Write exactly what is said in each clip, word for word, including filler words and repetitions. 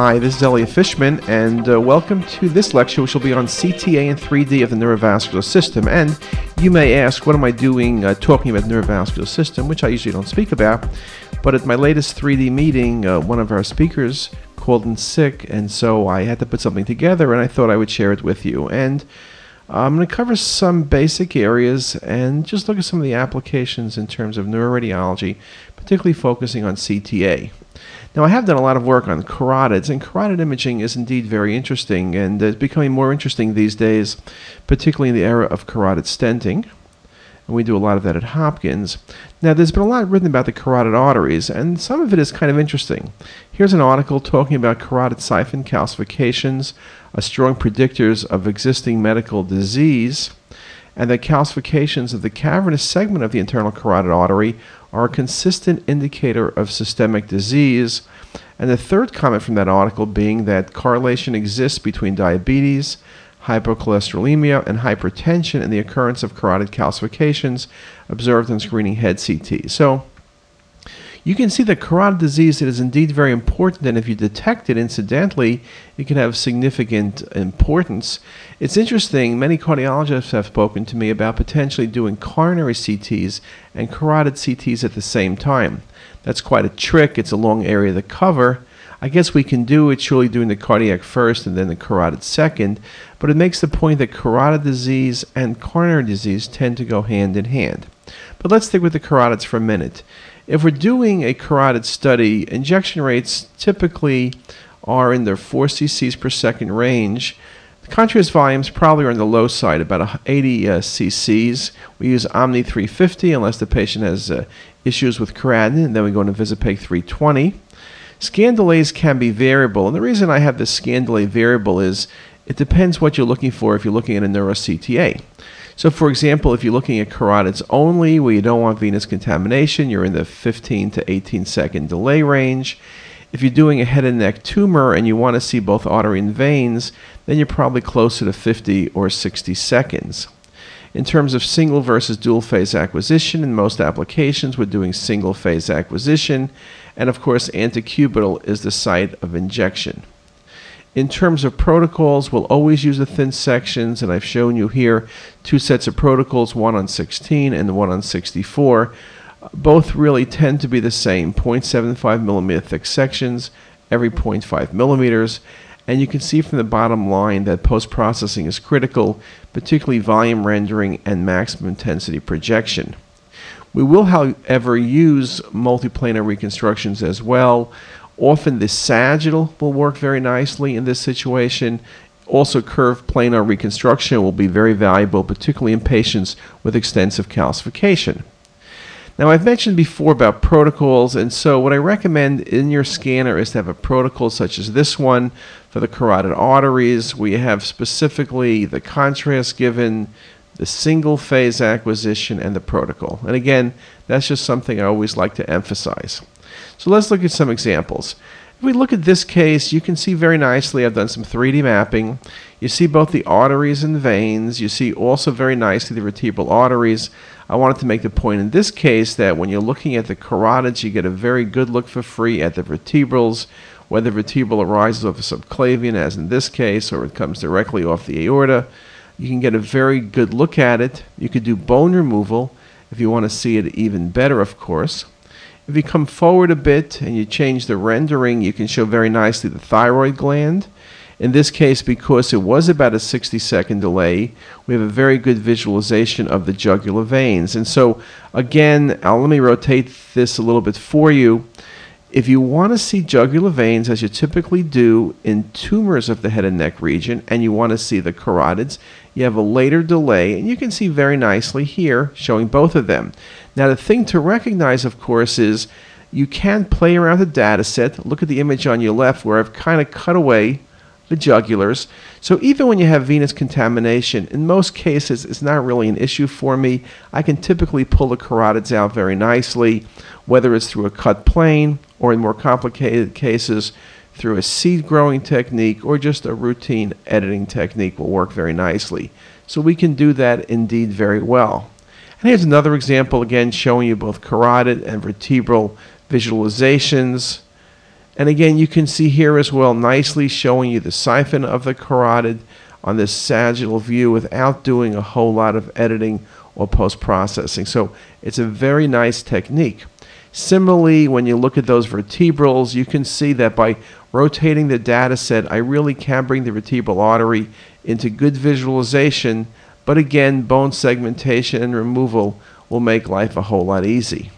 Hi, this is Elliot Fishman, and uh, welcome to this lecture, which will be on C T A and three D of the neurovascular system. And you may ask, what am I doing uh, talking about the neurovascular system, which I usually don't speak about, but at my latest three D meeting, uh, one of our speakers called in sick, and so I had to put something together, and I thought I would share it with you. And I'm going to cover some basic areas and just look at some of the applications in terms of neuroradiology, particularly focusing on C T A. Now, I have done a lot of work on carotids, and carotid imaging is indeed very interesting, and it's becoming more interesting these days, particularly in the era of carotid stenting, and we do a lot of that at Hopkins. Now, there's been a lot written about the carotid arteries, and some of it is kind of interesting. Here's an article talking about carotid siphon calcifications are strong predictors of existing medical disease, and that calcifications of the cavernous segment of the internal carotid artery are a consistent indicator of systemic disease. And the third comment from that article being that correlation exists between diabetes, hypercholesterolemia, and hypertension and the occurrence of carotid calcifications observed in screening head C T. So you can see that carotid disease is indeed very important, and if you detect it incidentally, it can have significant importance. It's interesting, many cardiologists have spoken to me about potentially doing coronary C Ts and carotid C Ts at the same time. That's quite a trick. It's a long area to cover. I guess we can do it surely doing the cardiac first and then the carotid second, but it makes the point that carotid disease and coronary disease tend to go hand in hand. But let's stick with the carotids for a minute. If we're doing a carotid study, injection rates typically are in their four c c's per second range. The contrast volumes probably are on the low side, about eighty uh, cc's. We use Omni three fifty unless the patient has uh, issues with creatinine, and then we go into Visipaque three twenty. Scan delays can be variable, and the reason I have this scan delay variable is it depends what you're looking for if you're looking at a neuroCTA. So, for example, if you're looking at carotids only, where you don't want venous contamination, you're in the fifteen to eighteen second delay range. If you're doing a head and neck tumor and you want to see both artery and veins, then you're probably closer to fifty or sixty seconds. In terms of single versus dual phase acquisition, in most applications, we're doing single phase acquisition. And of course, antecubital is the site of injection. In terms of protocols, we'll always use the thin sections, and I've shown you here two sets of protocols, one on sixteen and one on sixty-four. Both really tend to be the same, zero point seven five millimeter thick sections, every zero point five millimeters. And you can see from the bottom line that post-processing is critical, particularly volume rendering and maximum intensity projection. We will, however, use multiplanar reconstructions as well. Often the sagittal will work very nicely in this situation. Also, curved planar reconstruction will be very valuable, particularly in patients with extensive calcification. Now, I've mentioned before about protocols, and so what I recommend in your scanner is to have a protocol such as this one for the carotid arteries. We have specifically the contrast given, the single phase acquisition, and the protocol. And again, that's just something I always like to emphasize. So let's look at some examples. If we look at this case, you can see very nicely I've done some three D mapping. You see both the arteries and veins. You see also very nicely the vertebral arteries. I wanted to make the point in this case that when you're looking at the carotids, you get a very good look for free at the vertebrals, whether vertebral arises off the subclavian, as in this case, or it comes directly off the aorta. You can get a very good look at it. You could do bone removal if you want to see it even better, of course. If you come forward a bit and you change the rendering, you can show very nicely the thyroid gland. In this case, because it was about a sixty second delay, we have a very good visualization of the jugular veins. And so, again, I'll, let me rotate this a little bit for you. If you want to see jugular veins, as you typically do in tumors of the head and neck region, and you want to see the carotids, you have a later delay, and you can see very nicely here showing both of them. Now, the thing to recognize, of course, is you can play around the data set. Look at the image on your left where I've kind of cut away the jugulars. So even when you have venous contamination, in most cases, it's not really an issue for me. I can typically pull the carotids out very nicely, whether it's through a cut plane or, in more complicated cases, through a seed growing technique or just a routine editing technique will work very nicely. So we can do that indeed very well. And here's another example, again, showing you both carotid and vertebral visualizations. And again, you can see here as well, nicely showing you the siphon of the carotid on this sagittal view without doing a whole lot of editing or post-processing. So it's a very nice technique. Similarly, when you look at those vertebrals, you can see that by rotating the data set, I really can bring the vertebral artery into good visualization, but again, bone segmentation and removal will make life a whole lot easy.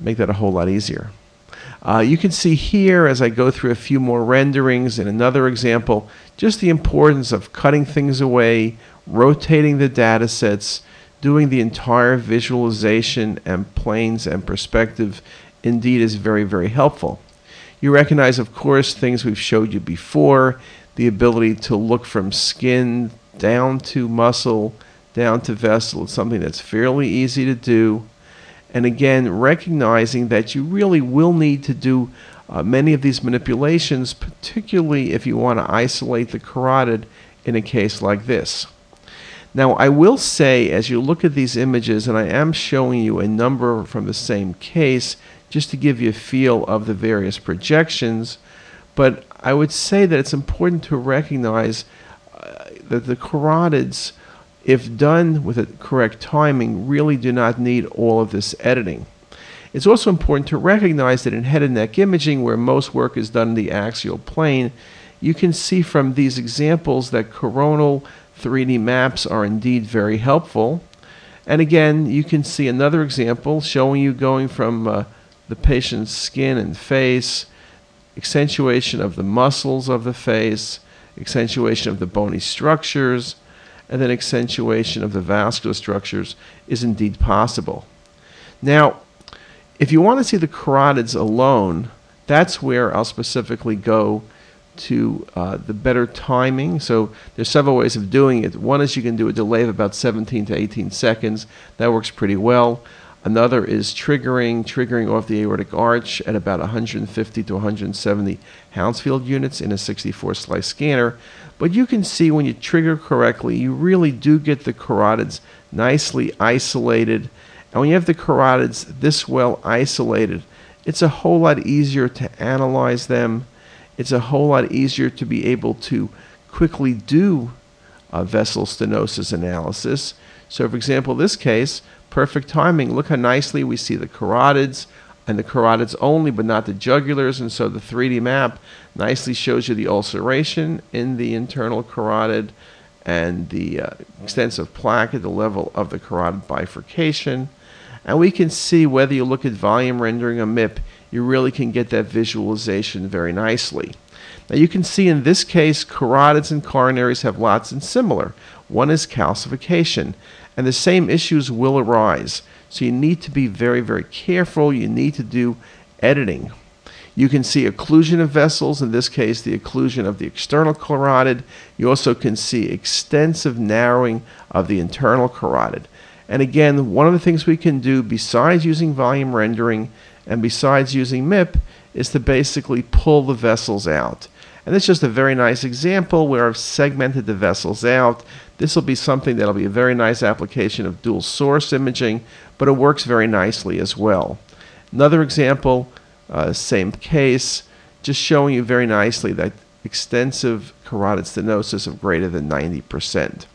Make that a whole lot easier. Uh, you can see here, as I go through a few more renderings in another example, just the importance of cutting things away, rotating the data sets, doing the entire visualization and planes and perspective indeed is very, very helpful. You recognize, of course, things we've showed you before, the ability to look from skin down to muscle, down to vessel. It's something that's fairly easy to do. And again, recognizing that you really will need to do uh, many of these manipulations, particularly if you want to isolate the carotid in a case like this. Now, I will say, as you look at these images, and I am showing you a number from the same case, just to give you a feel of the various projections, but I would say that it's important to recognize uh, that the carotids, if done with the correct timing, really do not need all of this editing. It's also important to recognize that in head and neck imaging, where most work is done in the axial plane, you can see from these examples that coronal three D maps are indeed very helpful. And again, you can see another example showing you going from uh, the patient's skin and face, accentuation of the muscles of the face, accentuation of the bony structures, and then accentuation of the vascular structures is indeed possible. Now, if you want to see the carotids alone, that's where I'll specifically go to uh, the better timing. So there's several ways of doing it. One is you can do a delay of about seventeen to eighteen seconds. That works pretty well. Another is triggering, triggering off the aortic arch at about one hundred fifty to one hundred seventy Hounsfield units in a sixty-four slice scanner. But you can see when you trigger correctly, you really do get the carotids nicely isolated. And when you have the carotids this well isolated, it's a whole lot easier to analyze them. It's a whole lot easier to be able to quickly do a vessel stenosis analysis. So, for example, this case, perfect timing. Look how nicely we see the carotids, and the carotids only, but not the jugulars. And so the three D map nicely shows you the ulceration in the internal carotid and the uh, extensive plaque at the level of the carotid bifurcation. And we can see whether you look at volume rendering or M I P, you really can get that visualization very nicely. Now you can see in this case, carotids and coronaries have lots in similar. One is calcification. And the same issues will arise. So you need to be very, very careful. You need to do editing. You can see occlusion of vessels, in this case, the occlusion of the external carotid. You also can see extensive narrowing of the internal carotid. And again, one of the things we can do besides using volume rendering and besides using M I P is to basically pull the vessels out. And it's just a very nice example where I've segmented the vessels out. This will be something that'll be a very nice application of dual source imaging, but it works very nicely as well. Another example, uh, same case, just showing you very nicely that extensive carotid stenosis of greater than ninety percent.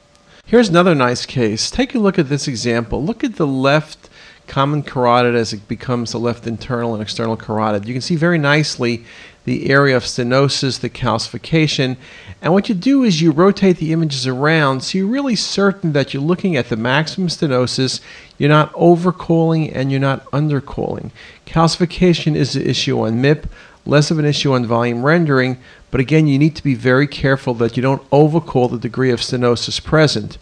Here's another nice case. Take a look at this example. Look at the left common carotid as it becomes the left internal and external carotid. You can see very nicely the area of stenosis, the calcification. And what you do is you rotate the images around so you're really certain that you're looking at the maximum stenosis. You're not overcalling and you're not undercalling. Calcification is the issue on M I P, less of an issue on volume rendering. But again, you need to be very careful that you don't overcall the degree of stenosis present.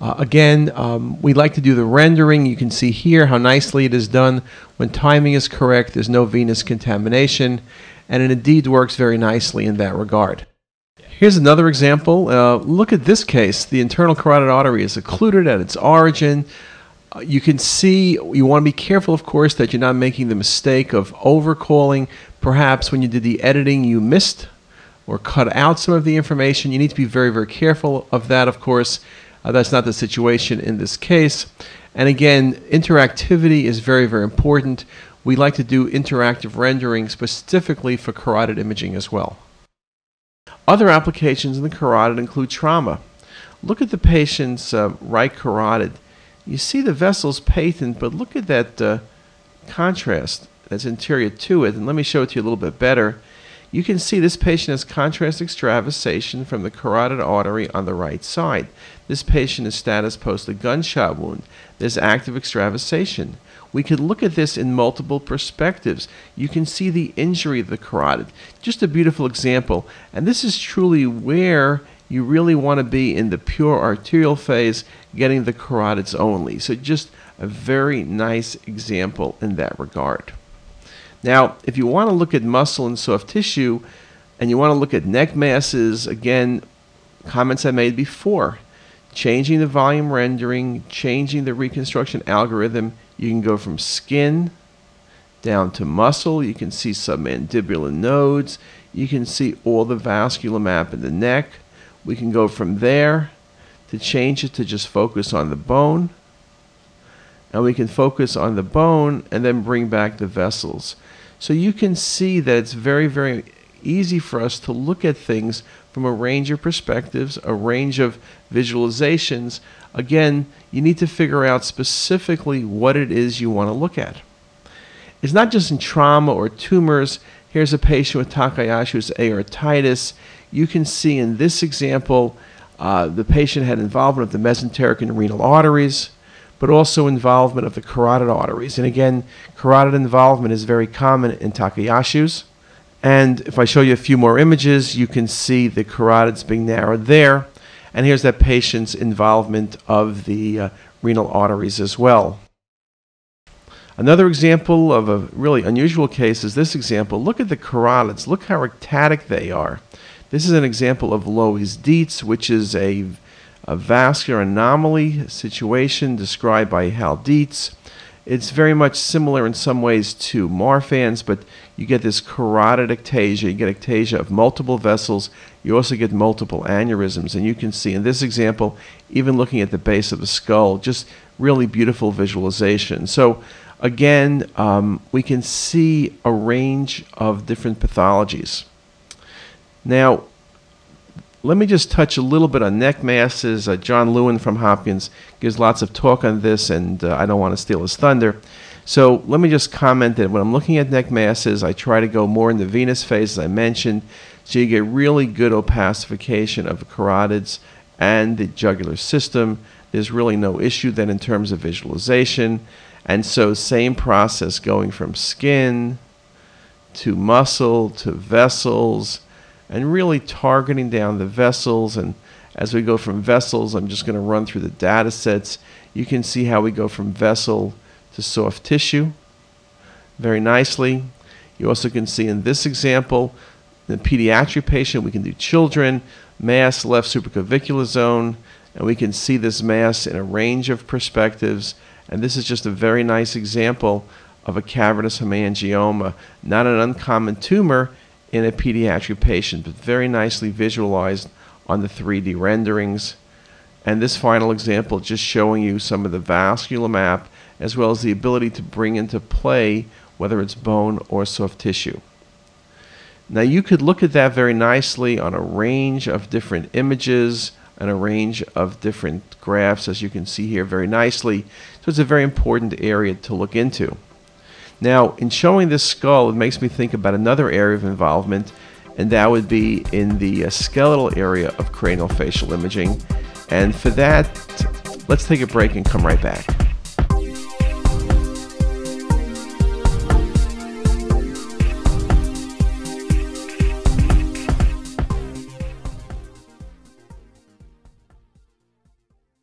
Uh, again, um, we like to do the rendering. You can see here how nicely it is done when timing is correct. There's no venous contamination. And it indeed works very nicely in that regard. Here's another example. Uh, look at this case. The internal carotid artery is occluded at its origin. Uh, you can see, you want to be careful, of course, that you're not making the mistake of overcalling. Perhaps when you did the editing, you missed or cut out some of the information. You need to be very, very careful of that, of course. Uh, that's not the situation in this case. And again, interactivity is very, very important. we like to do interactive rendering specifically for carotid imaging as well. Other applications in the carotid include trauma. Look at the patient's uh, right carotid. You see the vessel's patent, but look at that uh, contrast that's anterior to it. And let me show it to you a little bit better. You can see this patient has contrast extravasation from the carotid artery on the right side. This patient is status post a gunshot wound. There's active extravasation. We could look at this in multiple perspectives. You can see the injury of the carotid. Just a beautiful example. And this is truly where you really want to be in the pure arterial phase, getting the carotids only. So just a very nice example in that regard. Now, if you want to look at muscle and soft tissue, and you want to look at neck masses, again, comments I made before, changing the volume rendering, changing the reconstruction algorithm, you can go from skin down to muscle. You can see submandibular nodes. You can see all the vascular map in the neck. We can go from there to change it to just focus on the bone. And we can focus on the bone and then bring back the vessels. So you can see that it's very, very easy for us to look at things from a range of perspectives, a range of visualizations. Again, you need to figure out specifically what it is you want to look at. It's not just in trauma or tumors. Here's a patient with Takayasu's aortitis. You can see in this example, uh, the patient had involvement of the mesenteric and renal arteries, but also involvement of the carotid arteries. And again, carotid involvement is very common in Takayasu's. And if I show you a few more images, you can see the carotids being narrowed there. And here's that patient's involvement of the uh, renal arteries as well. Another example of a really unusual case is this example. Look at the carotids. Look how ectatic they are. This is an example of Lois Dietz, which is a, a vascular anomaly situation described by Hal Dietz. It's very much similar in some ways to Marfan's, but you get this carotid ectasia. You get ectasia of multiple vessels. You also get multiple aneurysms. And you can see in this example, even looking at the base of the skull, just really beautiful visualization. So again, um, we can see a range of different pathologies. Now, let me just touch a little bit on neck masses. Uh, John Lewin from Hopkins gives lots of talk on this, and uh, I don't want to steal his thunder. So let me just comment that when I'm looking at neck masses, I try to go more in the venous phase, as I mentioned, so you get really good opacification of the carotids and the jugular system. There's really no issue then in terms of visualization. And so same process going from skin to muscle to vessels, and really targeting down the vessels. And as we go from vessels, I'm just going to run through the data sets. You can see how we go from vessel to soft tissue very nicely. You also can see in this example, the pediatric patient, we can do children, mass left supraclavicular zone, and we can see this mass in a range of perspectives. And this is just a very nice example of a cavernous hemangioma, not an uncommon tumor in a pediatric patient, but very nicely visualized on the three D renderings. And this final example just showing you some of the vascular map, as well as the ability to bring into play whether it's bone or soft tissue. Now you could look at that very nicely on a range of different images and a range of different graphs, as you can see here very nicely. So it's a very important area to look into. Now, in showing this skull, it makes me think about another area of involvement, and that would be in the skeletal area of craniofacial imaging. And for that, let's take a break and come right back.